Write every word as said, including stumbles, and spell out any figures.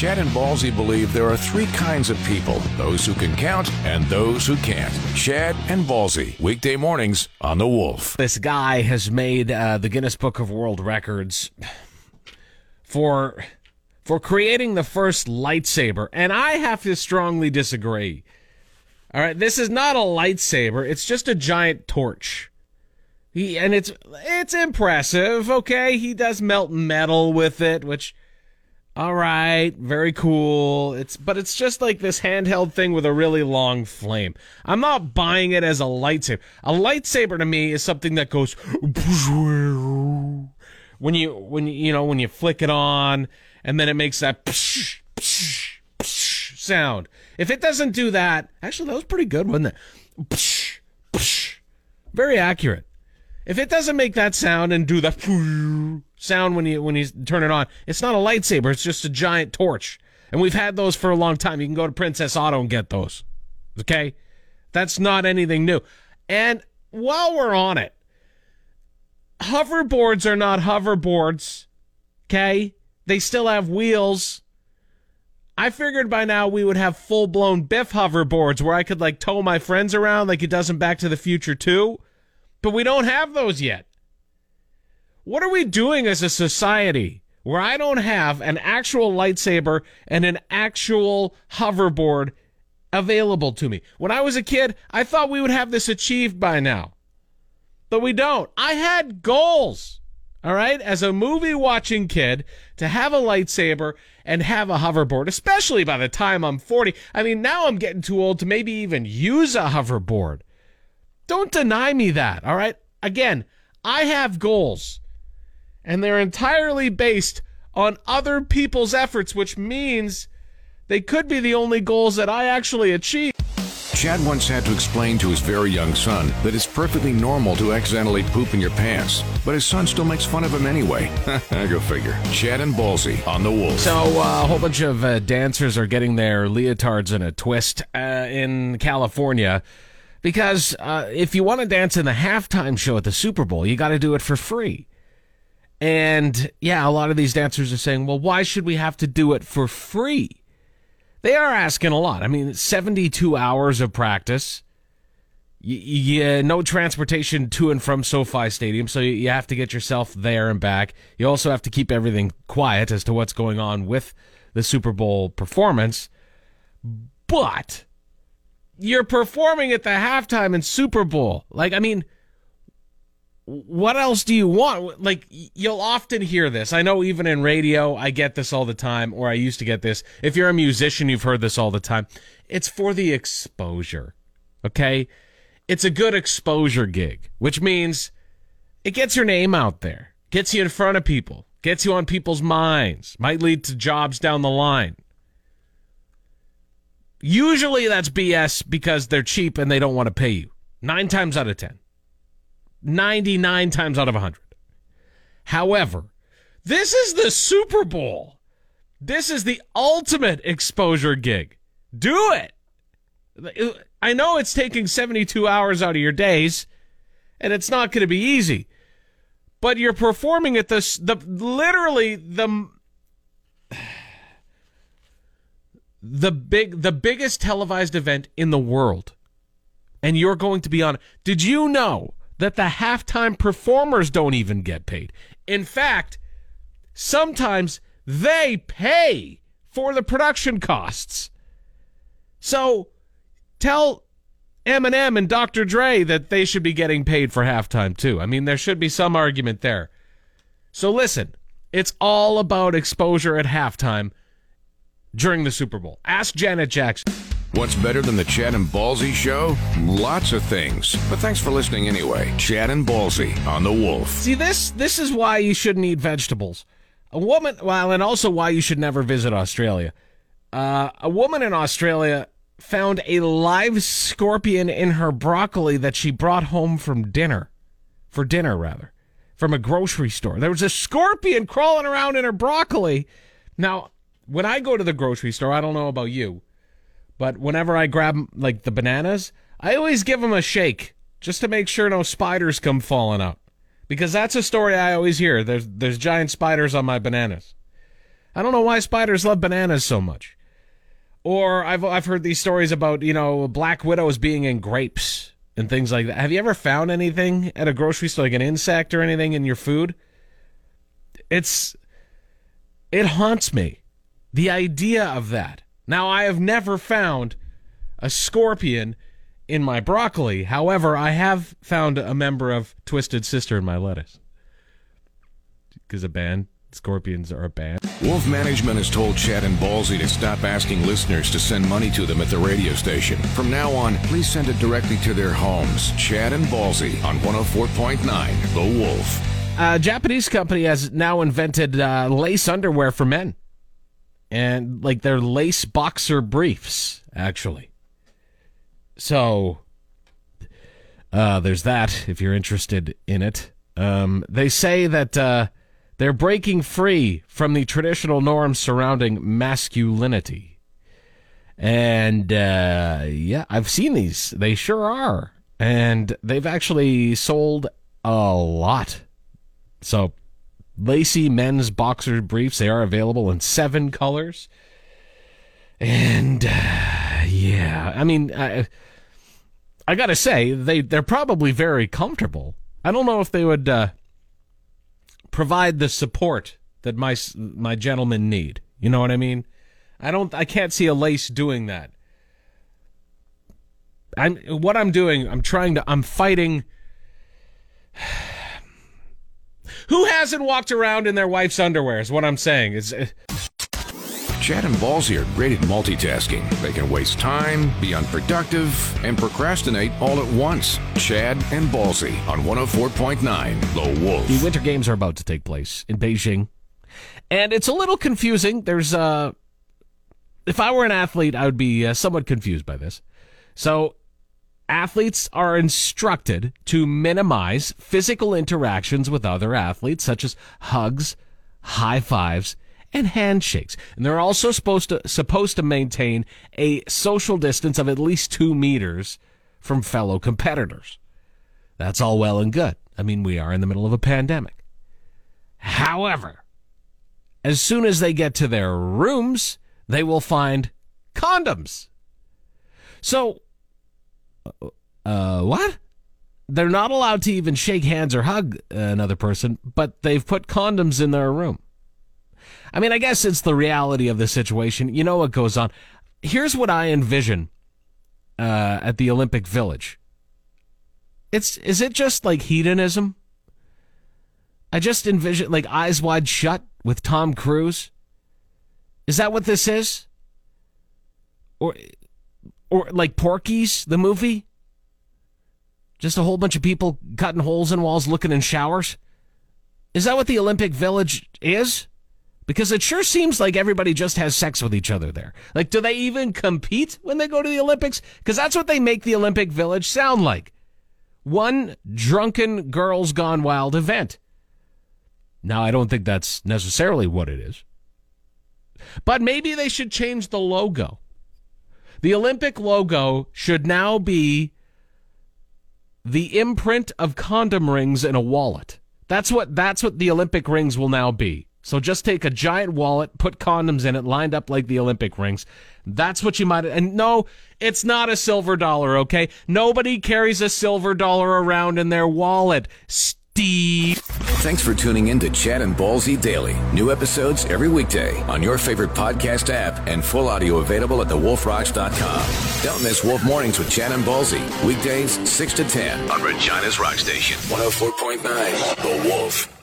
Chad and Ballsy believe there are three kinds of people, those who can count and those who can't. Chad and Ballsy, weekday mornings on The Wolf. This guy has made uh, the Guinness Book of World Records for, for creating the first lightsaber, and I have to strongly disagree. All right, this is not a lightsaber, it's just a giant torch. He, and it's it's impressive, okay? He does melt metal with it, which, all right, very cool. It's but it's just like this handheld thing with a really long flame. I'm not buying it as a lightsaber. A lightsaber to me is something that goes when you when you, you know when you flick it on, and then it makes that sound. If it doesn't do that, actually, that was pretty good, wasn't it? Very accurate. If it doesn't make that sound and do the sound when you when you turn it on, it's not a lightsaber. It's just a giant torch. And we've had those for a long time. You can go to Princess Auto and get those. Okay? That's not anything new. And while we're on it, hoverboards are not hoverboards. Okay? They still have wheels. I figured by now we would have full-blown Biff hoverboards where I could, like, tow my friends around like it does in Back to the Future two. But we don't have those yet. What are we doing as a society where I don't have an actual lightsaber and an actual hoverboard available to me? When I was a kid, I thought we would have this achieved by now. But we don't. I had goals, all right, as a movie-watching kid, to have a lightsaber and have a hoverboard, especially by the time I'm forty. I mean, now I'm getting too old to maybe even use a hoverboard. Don't deny me that, all right? Again, I have goals, and they're entirely based on other people's efforts, which means they could be the only goals that I actually achieve. Chad once had to explain to his very young son that it's perfectly normal to accidentally poop in your pants, but his son still makes fun of him anyway. Go figure. Chad and Ballsy on The Wolf. So uh, a whole bunch of uh, dancers are getting their leotards in a twist uh, in California. Because uh, if you want to dance in the halftime show at the Super Bowl, you got to do it for free. And, yeah, a lot of these dancers are saying, well, why should we have to do it for free? They are asking a lot. I mean, seventy-two hours of practice. Y- yeah, no transportation to and from SoFi Stadium, so you have to get yourself there and back. You also have to keep everything quiet as to what's going on with the Super Bowl performance. But you're performing at the halftime in Super Bowl. Like, I mean, what else do you want? Like, you'll often hear this. I know even in radio, I get this all the time, or I used to get this. If you're a musician, you've heard this all the time. It's for the exposure, okay? It's a good exposure gig, which means it gets your name out there, gets you in front of people, gets you on people's minds, might lead to jobs down the line. Usually that's B S because they're cheap and they don't want to pay you. Nine times out of ten. ninety-nine times out of one hundred. However, this is the Super Bowl. This is the ultimate exposure gig. Do it. I know it's taking seventy-two hours out of your days, and it's not going to be easy. But you're performing at this, the literally the... The big, the biggest televised event in the world. And you're going to be on. Did you know that the halftime performers don't even get paid? In fact, sometimes they pay for the production costs. So tell Eminem and Doctor Dre that they should be getting paid for halftime too. I mean, there should be some argument there. So listen, it's all about exposure at halftime during the Super Bowl. Ask Janet Jackson. What's better than the Chad and Ballsy show? Lots of things. But thanks for listening anyway. Chad and Ballsy on The Wolf. See, this this is why you shouldn't eat vegetables. A woman, well, and also why you should never visit Australia. Uh, a woman in Australia found a live scorpion in her broccoli that she brought home from dinner. For dinner, rather. From a grocery store. There was a scorpion crawling around in her broccoli. Now, when I go to the grocery store, I don't know about you, but whenever I grab, like, the bananas, I always give them a shake just to make sure no spiders come falling out. Because that's a story I always hear. There's there's giant spiders on my bananas. I don't know why spiders love bananas so much. Or I've I've heard these stories about, you know, black widows being in grapes and things like that. Have you ever found anything at a grocery store, like an insect or anything in your food? It's, it haunts me, the idea of that. Now, I have never found a scorpion in my broccoli. However, I have found a member of Twisted Sister in my lettuce. Because a band, Scorpions are a band. Wolf Management has told Chad and Ballsy to stop asking listeners to send money to them at the radio station. From now on, please send it directly to their homes. Chad and Ballsy on one oh four point nine The Wolf. A Japanese company has now invented uh, lace underwear for men. And, like, they're lace boxer briefs, actually. So, uh, there's that, if you're interested in it. Um, they say that... Uh, They're breaking free from the traditional norms surrounding masculinity. And, uh, yeah, I've seen these. They sure are. And they've actually sold a lot. So, lacy men's boxer briefs, they are available in seven colors. And, uh, yeah, I mean, I, I gotta say, they, they're probably very comfortable. I don't know if they would... Uh, provide the support that my my gentlemen need. You know what I mean? I don't. I can't see a lace doing that. I'm what I'm doing. I'm trying to. I'm fighting. Who hasn't walked around in their wife's underwear? Is what I'm saying. Is. Uh... Chad and Ballsy are great at multitasking. They can waste time, be unproductive, and procrastinate all at once. Chad and Ballsy on one oh four point nine The Wolf. The Winter Games are about to take place in Beijing. And it's a little confusing. There's, uh, if I were an athlete, I would be uh, somewhat confused by this. So, athletes are instructed to minimize physical interactions with other athletes, such as hugs, high fives, and handshakes. And they're also supposed to supposed to maintain a social distance of at least two meters from fellow competitors. That's all well and good. I mean, we are in the middle of a pandemic. However, as soon as they get to their rooms, they will find condoms. So, uh, what? They're not allowed to even shake hands or hug another person, but they've put condoms in their room. I mean, I guess it's the reality of the situation. You know what goes on. Here's what I envision uh, at the Olympic Village. It's is it just like hedonism? I just envision like Eyes Wide Shut with Tom Cruise. Is that what this is? Or, or like Porky's, the movie? Just a whole bunch of people cutting holes in walls, looking in showers? Is that what the Olympic Village is? Because it sure seems like everybody just has sex with each other there. Like, do they even compete when they go to the Olympics? Because that's what they make the Olympic Village sound like. One drunken girls gone wild event. Now, I don't think that's necessarily what it is. But maybe they should change the logo. The Olympic logo should now be the imprint of condom rings in a wallet. That's what, that's what the Olympic rings will now be. So just take a giant wallet, put condoms in it, lined up like the Olympic rings. That's what you might... And no, it's not a silver dollar, okay? Nobody carries a silver dollar around in their wallet, Steve. Thanks for tuning in to Chad and Ballsy Daily. New episodes every weekday on your favorite podcast app and full audio available at the wolf rocks dot com. Don't miss Wolf Mornings with Chad and Ballsy. Weekdays six to ten on Regina's Rock Station. one oh four point nine The Wolf.